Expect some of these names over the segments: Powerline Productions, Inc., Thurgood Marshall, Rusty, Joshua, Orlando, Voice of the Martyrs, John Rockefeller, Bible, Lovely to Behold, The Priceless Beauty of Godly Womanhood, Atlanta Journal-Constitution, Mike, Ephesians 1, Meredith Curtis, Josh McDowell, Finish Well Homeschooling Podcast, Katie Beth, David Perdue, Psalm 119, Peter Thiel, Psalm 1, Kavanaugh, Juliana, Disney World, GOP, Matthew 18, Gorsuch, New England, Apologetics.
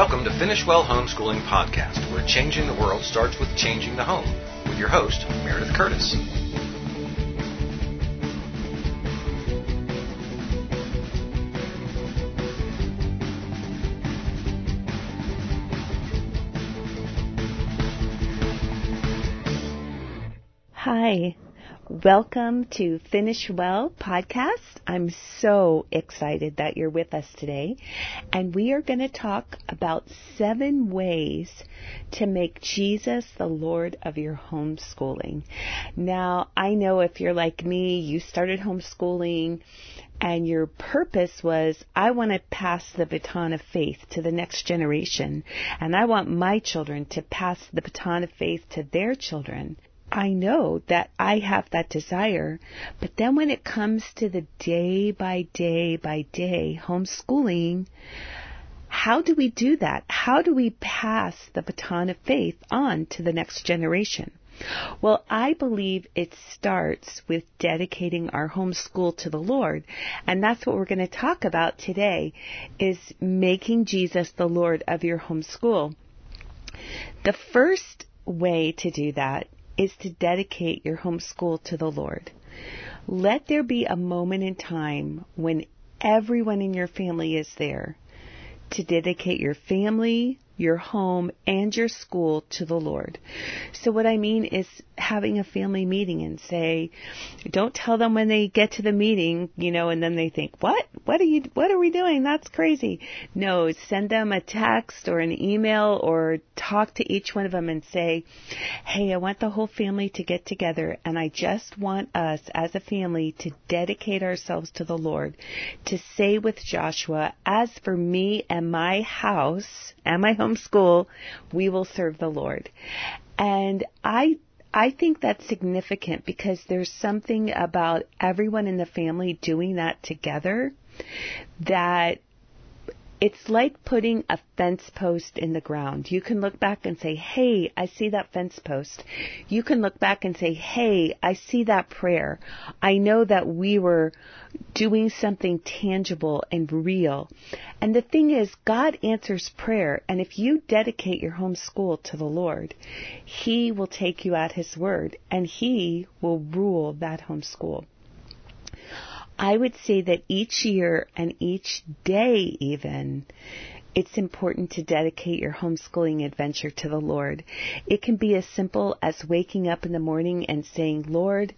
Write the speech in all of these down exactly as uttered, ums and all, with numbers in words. Welcome to Finish Well Homeschooling Podcast, where changing the world starts with changing the home, with your host, Meredith Curtis. Hi, welcome to Finish Well Podcast. I'm so excited that you're with us today. And we are going to talk about seven ways to make Jesus the Lord of your homeschooling. Now, I know if you're like me, you started homeschooling and your purpose was, I want to pass the baton of faith to the next generation. And I want my children to pass the baton of faith to their children. I know that I have that desire, but then when it comes to the day by day by day homeschooling, how do we do that? How do we pass the baton of faith on to the next generation? Well, I believe it starts with dedicating our homeschool to the Lord, and that's what we're going to talk about today, is making Jesus the Lord of your homeschool. The first way to do that is to dedicate your homeschool to the Lord. Let there be a moment in time when everyone in your family is there to dedicate your family, your home, and your school to the Lord. So what I mean is having a family meeting and say, don't tell them when they get to the meeting, you know, and then they think, what? What are you, what are we doing? That's crazy. No, send them a text or an email or talk to each one of them and say, hey, I want the whole family to get together and I just want us as a family to dedicate ourselves to the Lord, to say with Joshua, as for me and my house and my home, school, we will serve the Lord. And I I think that's significant because there's something about everyone in the family doing that together that it's like putting a fence post in the ground. You can look back and say, hey, I see that fence post. You can look back and say, hey, I see that prayer. I know that we were doing something tangible and real. And the thing is, God answers prayer. And if you dedicate your homeschool to the Lord, He will take you at His word and He will rule that homeschool. I would say that each year and each day even, it's important to dedicate your homeschooling adventure to the Lord. It can be as simple as waking up in the morning and saying, Lord,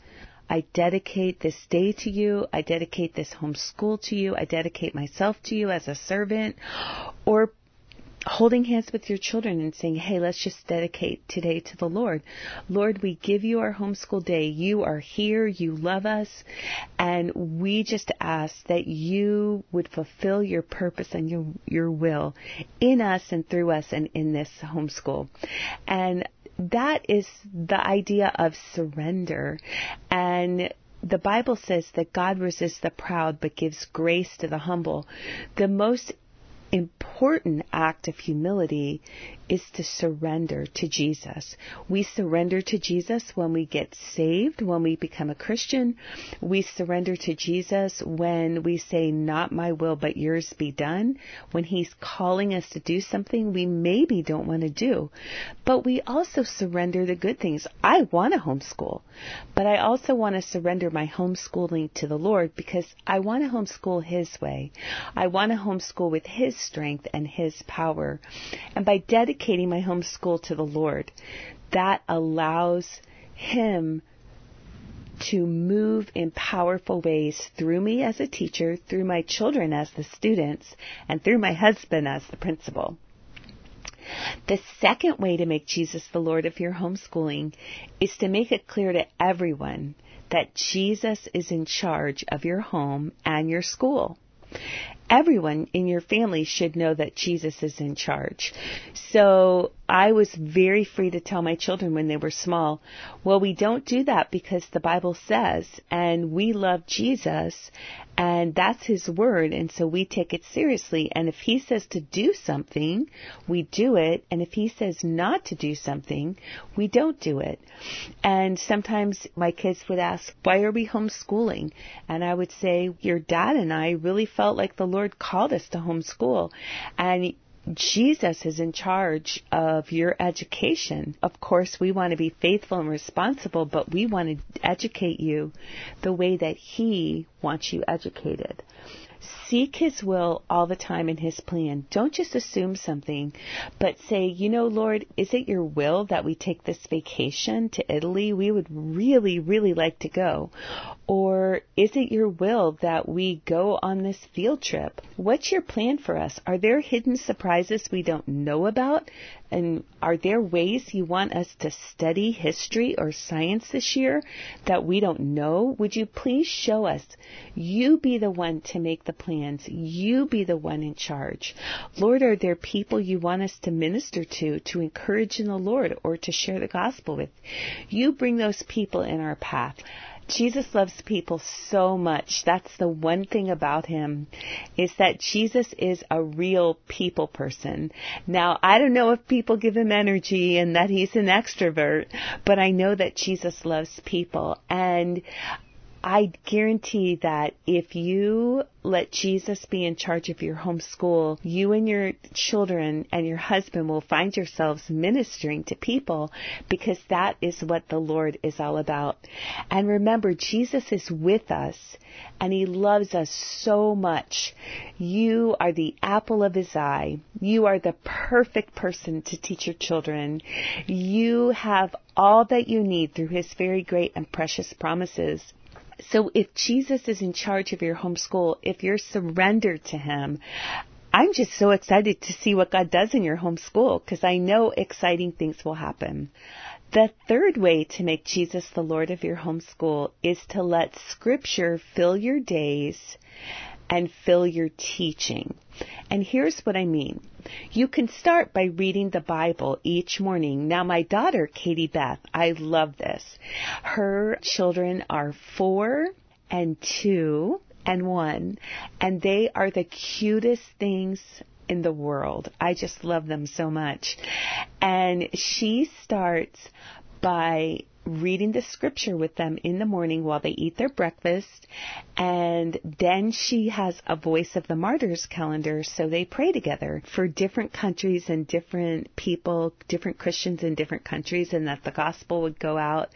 I dedicate this day to you. I dedicate this homeschool to you. I dedicate myself to you as a servant. Or holding hands with your children and saying, hey, let's just dedicate today to the Lord. Lord, we give you our homeschool day. You are here. You love us. And we just ask that you would fulfill your purpose and your, your will in us and through us and in this homeschool. And that is the idea of surrender. And the Bible says that God resists the proud but gives grace to the humble. The most important act of humility is to surrender to Jesus. We surrender to Jesus when we get saved, when we become a Christian. We surrender to Jesus when we say, not my will, but yours be done. When He's calling us to do something we maybe don't want to do. But we also surrender the good things. I want to homeschool, but I also want to surrender my homeschooling to the Lord because I want to homeschool His way. I want to homeschool with His strength and His power. And by dedicating my homeschool to the Lord, that allows Him to move in powerful ways through me as a teacher, through my children as the students, and through my husband as the principal. The second way to make Jesus the Lord of your homeschooling is to make it clear to everyone that Jesus is in charge of your home and your school. Everyone in your family should know that Jesus is in charge. So I was very free to tell my children when they were small, well, we don't do that because the Bible says, and we love Jesus, and that's His word, and so we take it seriously. And if He says to do something, we do it. And if He says not to do something, we don't do it. And sometimes my kids would ask, why are we homeschooling? And I would say, your dad and I really felt like the Lord called us to homeschool. And Jesus is in charge of your education. Of course, we want to be faithful and responsible, but we want to educate you the way that He wants you educated. Seek His will all the time in His plan. Don't just assume something, but say, you know, Lord, is it your will that we take this vacation to Italy? We would really, really like to go. Or is it your will that we go on this field trip? What's your plan for us? Are there hidden surprises we don't know about? And are there ways you want us to study history or science this year that we don't know? Would you please show us? You be the one to make the plans. You be the one in charge. Lord, are there people you want us to minister to, to encourage in the Lord or to share the gospel with? You bring those people in our path. Jesus loves people so much. That's the one thing about Him, is that Jesus is a real people person. Now, I don't know if people give Him energy and that He's an extrovert, but I know that Jesus loves people. And I guarantee that if you let Jesus be in charge of your homeschool, you and your children and your husband will find yourselves ministering to people, because that is what the Lord is all about. And remember, Jesus is with us and He loves us so much. You are the apple of His eye. You are the perfect person to teach your children. You have all that you need through His very great and precious promises. So if Jesus is in charge of your homeschool, if you're surrendered to Him, I'm just so excited to see what God does in your homeschool, because I know exciting things will happen. The third way to make Jesus the Lord of your homeschool is to let Scripture fill your days and fill your teaching. And here's what I mean. You can start by reading the Bible each morning. Now, my daughter, Katie Beth, I love this. Her children are four and two and one, and they are the cutest things in the world. I just love them so much. And she starts by reading the Scripture with them in the morning while they eat their breakfast. And then she has a Voice of the Martyrs calendar, so they pray together for different countries and different people, different Christians in different countries, and that the gospel would go out.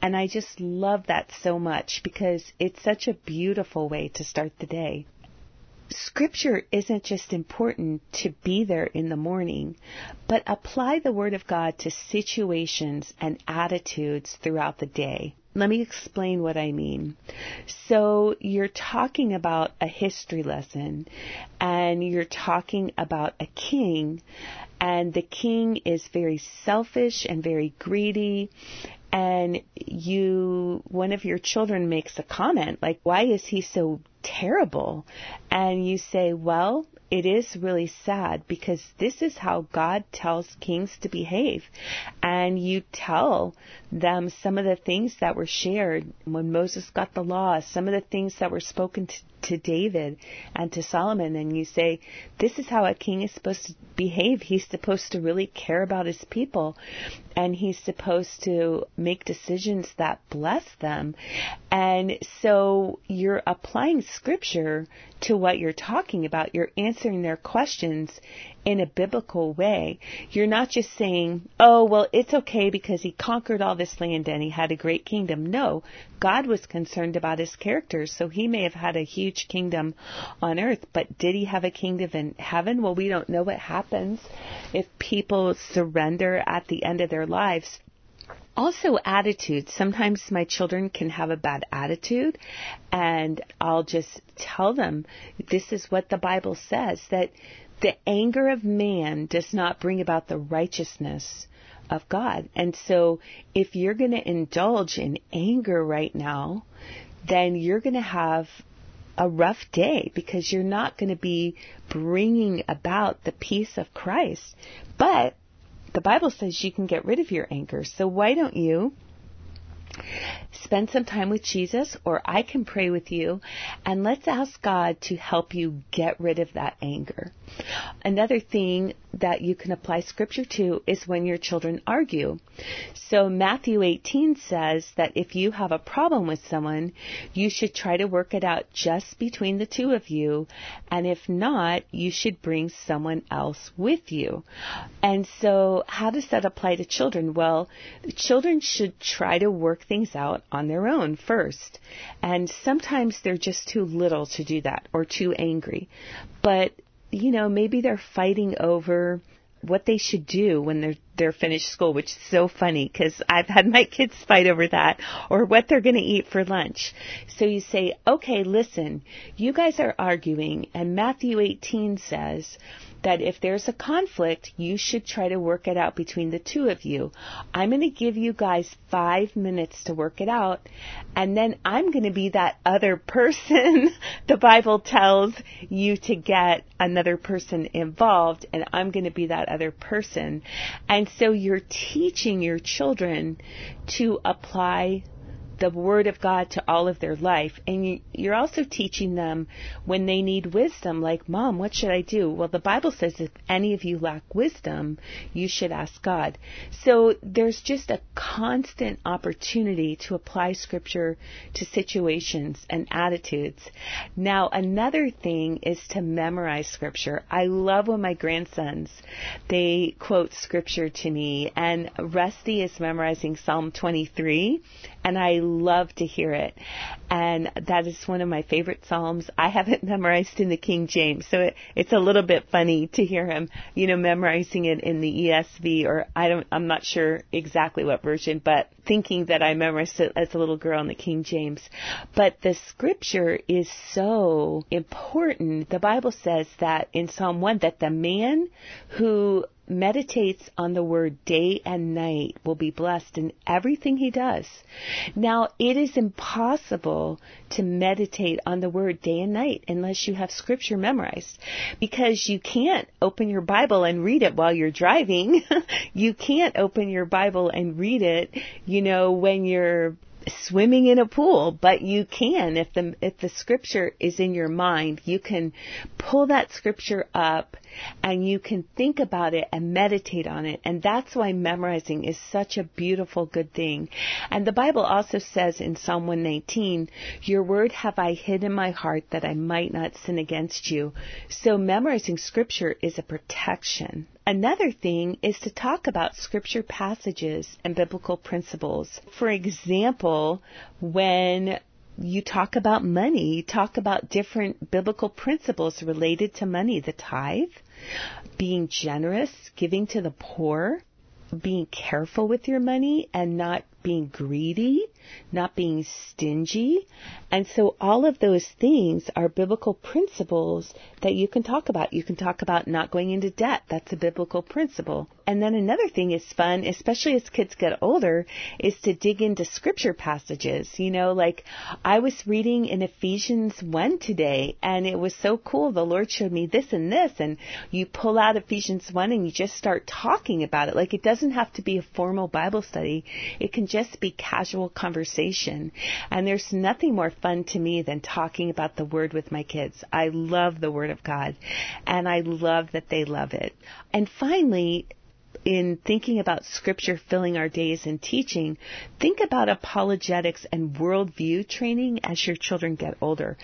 And I just love that so much, because it's such a beautiful way to start the day. Scripture isn't just important to be there in the morning, but apply the Word of God to situations and attitudes throughout the day. Let me explain what I mean. So you're talking about a history lesson, and you're talking about a king, and the king is very selfish and very greedy. And you, one of your children makes a comment like, why is he so terrible? And you say, well, it is really sad, because this is how God tells kings to behave. And you tell them some of the things that were shared when Moses got the law, some of the things that were spoken to, to David and to Solomon. And you say, this is how a king is supposed to behave. He's supposed to really care about his people, and he's supposed to make decisions that bless them. And so you're applying Scripture to what you're talking about. You're answering their questions in a biblical way. You're not just saying, oh, well, it's okay because he conquered all this land and he had a great kingdom. No, God was concerned about his character. So he may have had a huge kingdom on earth, but did he have a kingdom in heaven? Well, we don't know what happens if people surrender at the end of their lives. Also, attitude. Sometimes my children can have a bad attitude, and I'll just tell them, this is what the Bible says, that the anger of man does not bring about the righteousness of God. And so if you're going to indulge in anger right now, then you're going to have a rough day, because you're not going to be bringing about the peace of Christ. But the Bible says you can get rid of your anger. So why don't you spend some time with Jesus, or I can pray with you, and let's ask God to help you get rid of that anger. Another thing that you can apply scripture to is when your children argue. So Matthew eighteen says that if you have a problem with someone, you should try to work it out just between the two of you. And if not, you should bring someone else with you. And so how does that apply to children? Well, children should try to work things out on their own first. And sometimes they're just too little to do that or too angry. But you know, maybe they're fighting over what they should do when they're they're finished school, which is so funny because I've had my kids fight over that, or what they're going to eat for lunch. So you say, okay, listen, you guys are arguing, and Matthew eighteen says that if there's a conflict, you should try to work it out between the two of you. I'm going to give you guys five minutes to work it out, and then I'm going to be that other person. The Bible tells you to get another person involved, and I'm going to be that other person. And so you're teaching your children to apply the Word of God to all of their life. And you're also teaching them when they need wisdom, like, Mom, what should I do? Well, the Bible says if any of you lack wisdom, you should ask God. So there's just a constant opportunity to apply scripture to situations and attitudes. Now, another thing is to memorize scripture. I love when my grandsons, they quote scripture to me, and Rusty is memorizing Psalm twenty-three, and I love to hear it. And that is one of my favorite Psalms. I have it memorized in the King James, so it, it's a little bit funny to hear him, you know, memorizing it in the E S V, or I don't, I'm not sure exactly what version, but thinking that I memorized it as a little girl in the King James. But the scripture is so important. The Bible says that in Psalm one, that the man who meditates on the word day and night will be blessed in everything he does. Now, it is impossible to meditate on the word day and night unless you have scripture memorized, because you can't open your Bible and read it while you're driving. You can't open your Bible and read it, you know, when you're swimming in a pool, but you can, if the if the scripture is in your mind, you can pull that scripture up and you can think about it and meditate on it. And that's why memorizing is such a beautiful, good thing. And the Bible also says in Psalm one nineteen, your word have I hid in my heart that I might not sin against you. So memorizing scripture is a protection. Another thing is to talk about scripture passages and biblical principles. For example, when you talk about money, you talk about different biblical principles related to money, the tithe, being generous, giving to the poor, being careful with your money and not being greedy, not being stingy. And so all of those things are biblical principles that you can talk about. You can talk about not going into debt. That's a biblical principle. And then another thing is fun, especially as kids get older, is to dig into scripture passages. You know, like I was reading in Ephesians one today, and it was so cool. The Lord showed me this and this, and you pull out Ephesians one and you just start talking about it. Like, it doesn't have to be a formal Bible study. It can just be casual conversation. And there's nothing more fun to me than talking about the Word with my kids. I love the Word of God, and I love that they love it. And finally, in thinking about scripture filling our days and teaching, think about apologetics and worldview training as your children get older.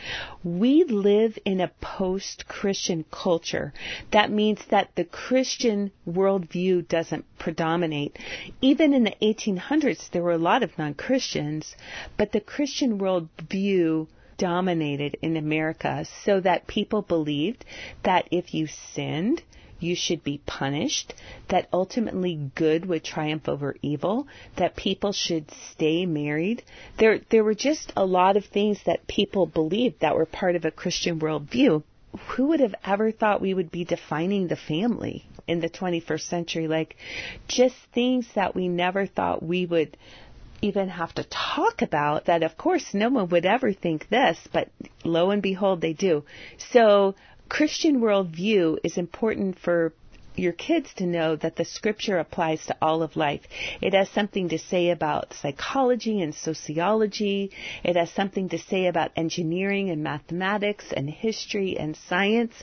We live in a post-Christian culture. That means that the Christian worldview doesn't predominate. Even in the eighteen hundreds, there were a lot of non-Christians, but the Christian worldview dominated in America, so that people believed that if you sinned, you should be punished, that ultimately good would triumph over evil, that people should stay married. There, there were just a lot of things that people believed that were part of a Christian worldview. Who would have ever thought we would be defining the family in the twenty-first century? Like, just things that we never thought we would even have to talk about, that of course no one would ever think this, but lo and behold, they do. So Christian worldview is important for your kids to know that the scripture applies to all of life. It has something to say about psychology and sociology. It has something to say about engineering and mathematics and history and science.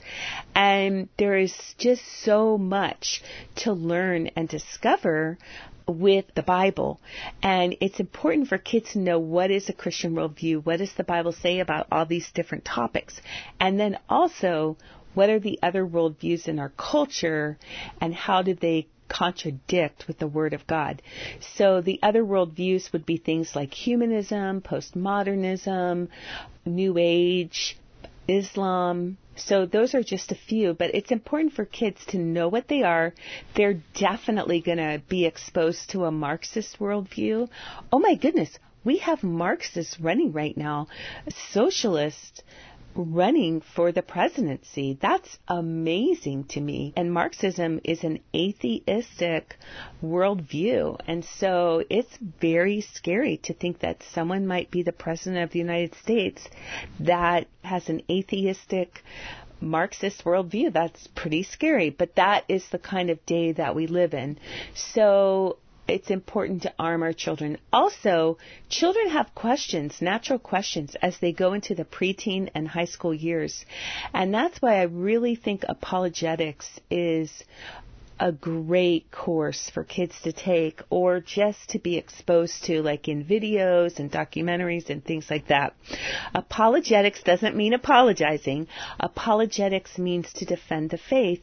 And there is just so much to learn and discover with the Bible. And it's important for kids to know what is a Christian worldview, what does the Bible say about all these different topics, and then also what are the other worldviews in our culture and how do they contradict with the Word of God. So the other worldviews would be things like humanism, postmodernism, New Age, Islam. So those are just a few, but it's important for kids to know what they are. They're definitely going to be exposed to a Marxist worldview. Oh my goodness, we have Marxists running right now, socialists running for the presidency. That's amazing to me. And Marxism is an atheistic worldview. And so it's very scary to think that someone might be the president of the United States that has an atheistic Marxist worldview. That's pretty scary. But that is the kind of day that we live in. So it's important to arm our children. Also, children have questions, natural questions, as they go into the preteen and high school years. And that's why I really think apologetics is a great course for kids to take, or just to be exposed to, like in videos and documentaries and things like that. Apologetics doesn't mean apologizing. Apologetics means to defend the faith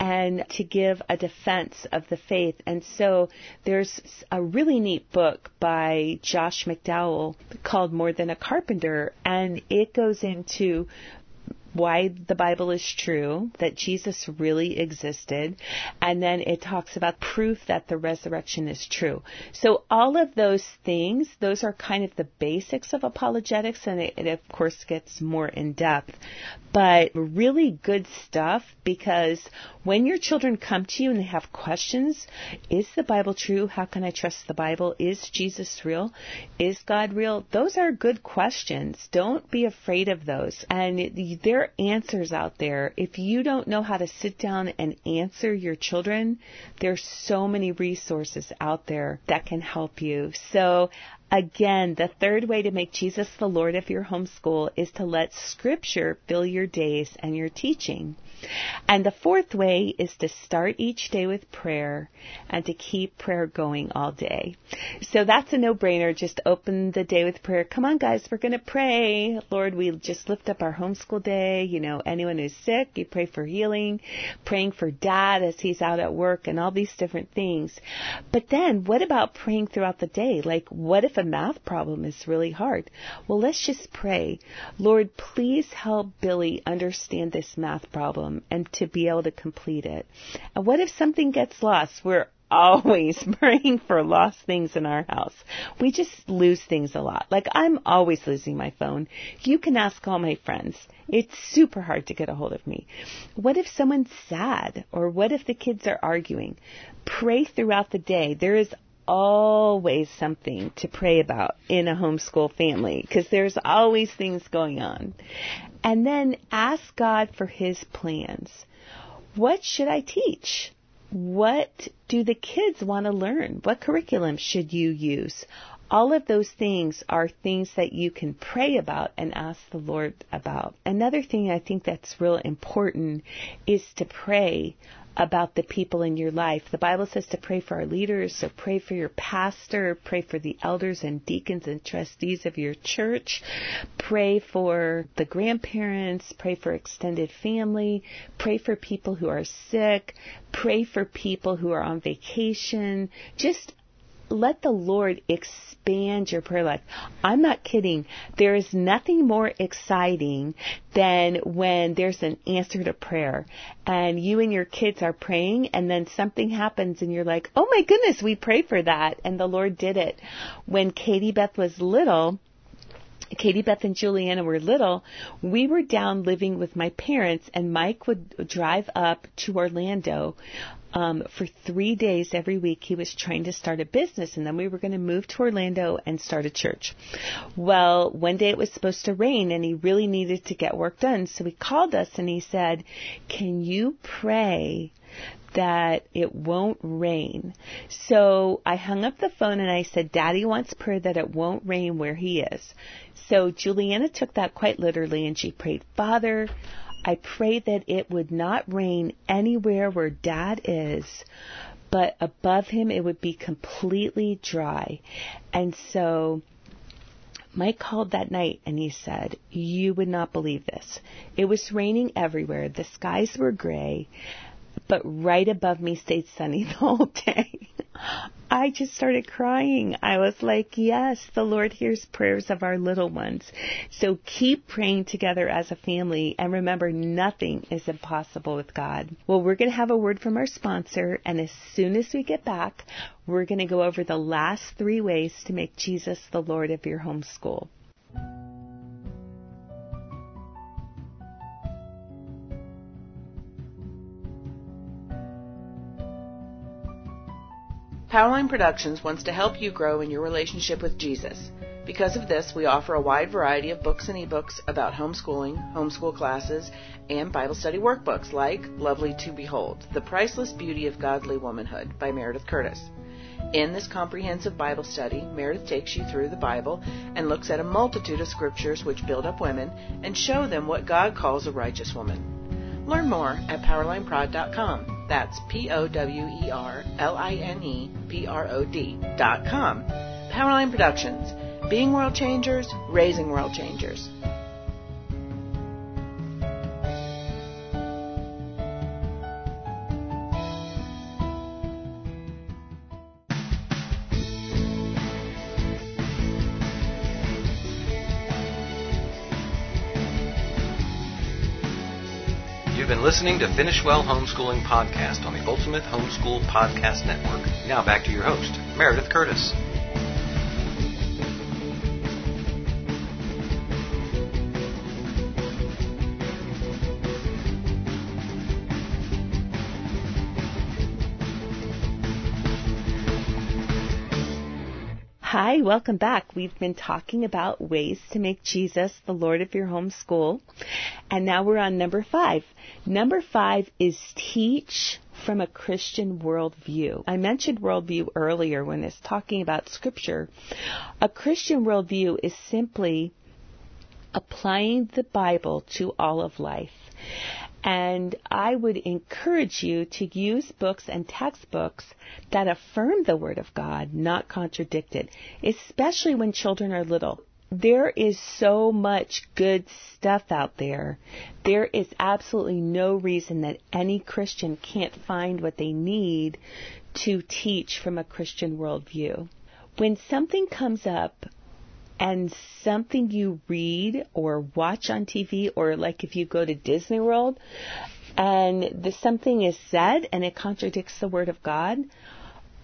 and to give a defense of the faith. And so there's a really neat book by Josh McDowell called More Than a Carpenter, and it goes into why the Bible is true, that Jesus really existed, and then it talks about proof that the resurrection is true. So all of those things, those are kind of the basics of apologetics, and it, it of course gets more in depth, but really good stuff, because when your children come to you and they have questions, is the Bible true? How can I trust the Bible? Is Jesus real? Is God real? Those are good questions. Don't be afraid of those. And it, there answers out there. If you don't know how to sit down and answer your children, there's so many resources out there that can help you. So again, the third way to make Jesus the Lord of your homeschool is to let Scripture fill your days and your teaching. And the fourth way is to start each day with prayer and to keep prayer going all day. So that's a no-brainer. Just open the day with prayer. Come on, guys, we're going to pray. Lord, we just lift up our homeschool day. You know, anyone who's sick, you pray for healing, praying for dad as he's out at work and all these different things. But then what about praying throughout the day? Like, what if a math problem is really hard? Well, let's just pray. Lord, please help Billy understand this math problem and to be able to complete it. And what if something gets lost? We're always praying for lost things in our house. We just lose things a lot. Like, I'm always losing my phone. You can ask all my friends. It's super hard to get a hold of me. What if someone's sad? Or what if the kids are arguing? Pray throughout the day. There is always something to pray about in a homeschool family, because there's always things going on. And then ask God for his plans. What should I teach? What do the kids want to learn? What curriculum should you use? All of those things are things that you can pray about and ask the Lord about. Another thing I think that's real important is to pray about the people in your life. The Bible says to pray for our leaders, so pray for your pastor, pray for the elders and deacons and trustees of your church, pray for the grandparents, pray for extended family, pray for people who are sick, pray for people who are on vacation. Just let the Lord expand your prayer life. I'm not kidding. There is nothing more exciting than when there's an answer to prayer and you and your kids are praying and then something happens and you're like, oh my goodness, we prayed for that and the Lord did it. When Katie Beth was little, Katie Beth and Juliana were little, we were down living with my parents, and Mike would drive up to Orlando um, for three days every week. He was trying to start a business, and then we were going to move to Orlando and start a church. Well, one day it was supposed to rain, and he really needed to get work done, so he called us, and he said, can you pray that it won't rain. So I hung up the phone and I said, Daddy wants prayer that it won't rain where he is. So Juliana took that quite literally and she prayed, Father, I pray that it would not rain anywhere where Dad is, but above him it would be completely dry. And so Mike called that night and he said, you would not believe this. It was raining everywhere. The skies were gray, but right above me stayed sunny the whole day. I just started crying. I was like, yes, the Lord hears prayers of our little ones. So keep praying together as a family. And remember, nothing is impossible with God. Well, we're going to have a word from our sponsor. And as soon as we get back, we're going to go over the last three ways to make Jesus the Lord of your homeschool. Powerline Productions wants to help you grow in your relationship with Jesus. Because of this, we offer a wide variety of books and ebooks about homeschooling, homeschool classes, and Bible study workbooks like Lovely to Behold, The Priceless Beauty of Godly Womanhood by Meredith Curtis. In this comprehensive Bible study, Meredith takes you through the Bible and looks at a multitude of scriptures which build up women and show them what God calls a righteous woman. Learn more at powerline prod dot com. That's P O W E R L I N E P R O D dot com. Powerline Productions, being world changers, raising world changers. You've been listening to Finish Well Homeschooling Podcast on the Ultimate Homeschool Podcast Network. Now back to your host, Meredith Curtis. Hi, welcome back. We've been talking about ways to make Jesus the Lord of your homeschool. And now we're on number five. Number five is teach from a Christian worldview. I mentioned worldview earlier when it's talking about scripture. A Christian worldview is simply applying the Bible to all of life. And I would encourage you to use books and textbooks that affirm the Word of God, not contradict it, especially when children are little. There is so much good stuff out there. There is absolutely no reason that any Christian can't find what they need to teach from a Christian worldview. When something comes up, and something you read or watch on T V, or like if you go to Disney World and the, something is said and it contradicts the Word of God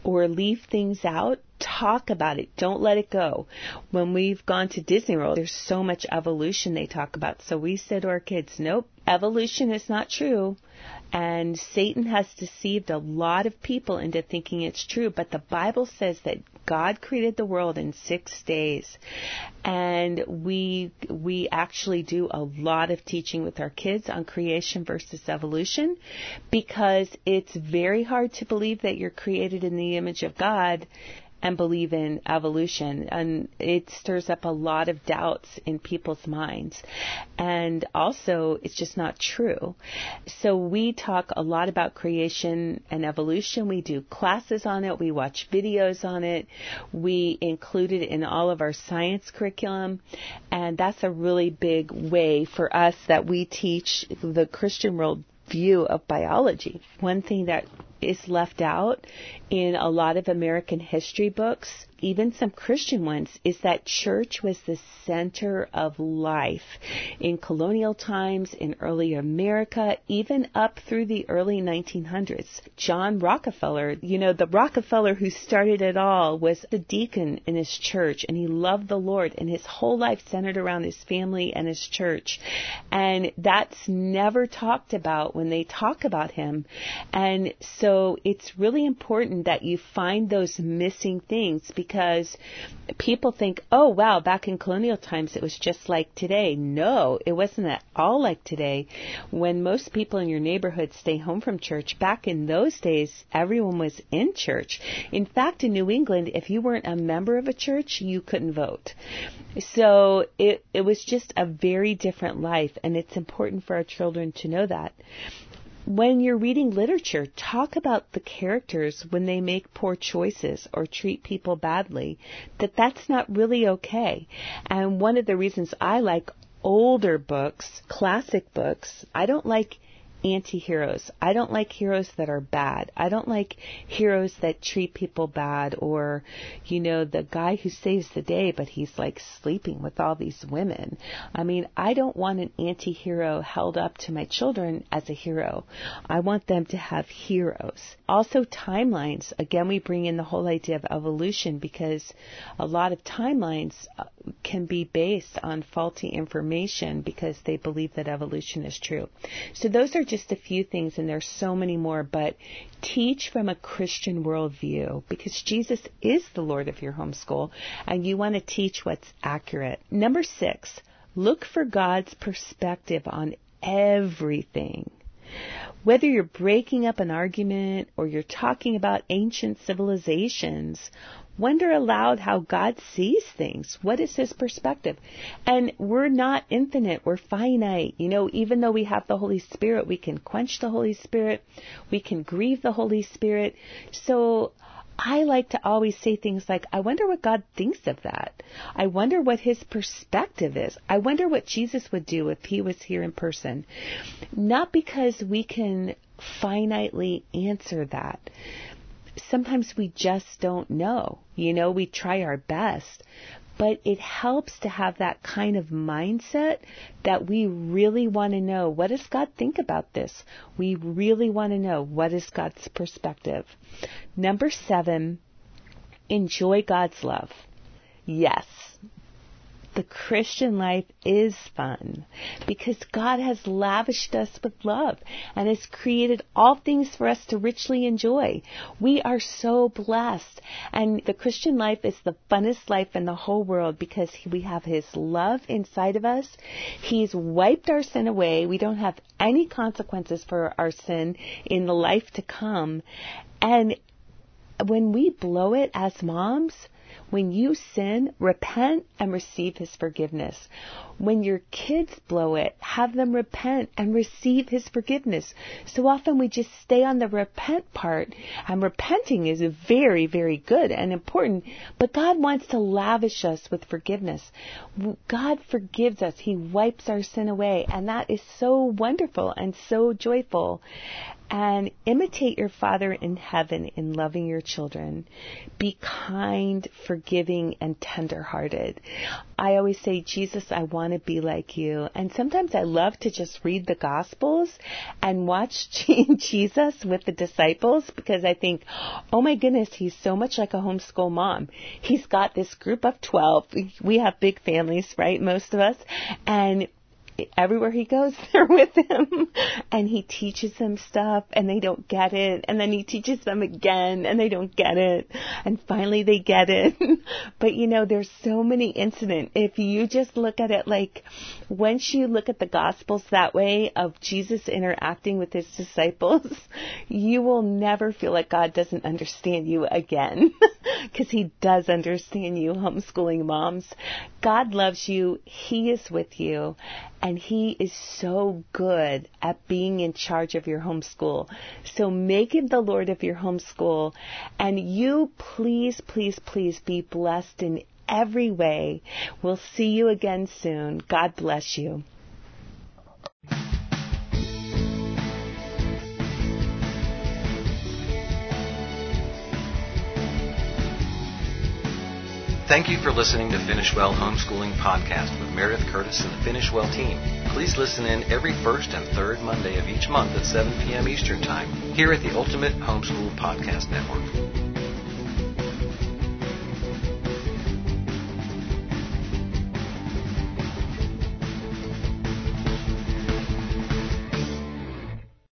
or leave things out, talk about it. Don't let it go. When we've gone to Disney World, there's so much evolution they talk about. So we said to our kids, nope, evolution is not true. And Satan has deceived a lot of people into thinking it's true. But the Bible says that God created the world in six days. And we we actually do a lot of teaching with our kids on creation versus evolution, because it's very hard to believe that you're created in the image of God and believe in evolution. And it stirs up a lot of doubts in people's minds. And also, it's just not true. So we talk a lot about creation and evolution. We do classes on it. We watch videos on it. We include it in all of our science curriculum. And that's a really big way for us that we teach the Christian worldview of biology. One thing that is left out in a lot of American history books, even some Christian ones, is that church was the center of life in colonial times, in early America, even up through the early nineteen hundreds. John Rockefeller, you know, the Rockefeller who started it all, was a deacon in his church, and he loved the Lord, and his whole life centered around his family and his church. And that's never talked about when they talk about him. And so it's really important that you find those missing things, because because people think, oh, wow, back in colonial times, it was just like today. No, it wasn't at all like today. When most people in your neighborhood stay home from church, back in those days, everyone was in church. In fact, in New England, if you weren't a member of a church, you couldn't vote. So it, it was just a very different life, and it's important for our children to know that. When you're reading literature, talk about the characters when they make poor choices or treat people badly, that that's not really okay. And one of the reasons I like older books, classic books, I don't like anti-heroes. I don't like heroes that are bad. I don't like heroes that treat people bad, or, you know, the guy who saves the day, but he's like sleeping with all these women. I mean, I don't want an anti-hero held up to my children as a hero. I want them to have heroes. Also, timelines. Again, we bring in the whole idea of evolution, because a lot of timelines can be based on faulty information because they believe that evolution is true. So those are just a few things, and there's so many more, but teach from a Christian worldview, because Jesus is the Lord of your homeschool, and you want to teach what's accurate. Number six, look for God's perspective on everything. Whether you're breaking up an argument or you're talking about ancient civilizations, wonder aloud how God sees things. What is his perspective? And we're not infinite. We're finite. You know, even though we have the Holy Spirit, we can quench the Holy Spirit. We can grieve the Holy Spirit. So I like to always say things like, I wonder what God thinks of that. I wonder what his perspective is. I wonder what Jesus would do if he was here in person. Not because we can finitely answer that. Sometimes we just don't know. You know, we try our best, but it helps to have that kind of mindset that we really want to know, what does God think about this? We really want to know, what is God's perspective? Number seven, enjoy God's love. Yes. The Christian life is fun because God has lavished us with love and has created all things for us to richly enjoy. We are so blessed, and the Christian life is the funnest life in the whole world because we have his love inside of us. He's wiped our sin away. We don't have any consequences for our sin in the life to come. And when we blow it as moms, when you sin, repent and receive his forgiveness. When your kids blow it, have them repent and receive his forgiveness. So often we just stay on the repent part, and repenting is very, very good and important, but God wants to lavish us with forgiveness. God forgives us. He wipes our sin away, and that is so wonderful and so joyful. And imitate your Father in heaven in loving your children. Be kind, forgiving, and tenderhearted. I always say, Jesus, I want to be like you. And sometimes I love to just read the Gospels and watch Jesus with the disciples, because I think, oh my goodness, he's so much like a homeschool mom. He's got this group of twelve. We have big families, right? Most of us. And everywhere he goes, they're with him, and he teaches them stuff and they don't get it, and then he teaches them again and they don't get it, and finally they get it. But you know, there's so many incidents. If you just look at it, like, once you look at the Gospels that way, of Jesus interacting with his disciples, you will never feel like God doesn't understand you again, because he does understand you, homeschooling moms. God loves you. He is with you. And he is so good at being in charge of your homeschool. So make him the Lord of your homeschool. And you, please, please, please be blessed in every way. We'll see you again soon. God bless you. Thank you for listening to Finish Well Homeschooling Podcast with Meredith Curtis and the Finish Well team. Please listen in every first and third Monday of each month at seven p.m. Eastern Time here at the Ultimate Homeschool Podcast Network.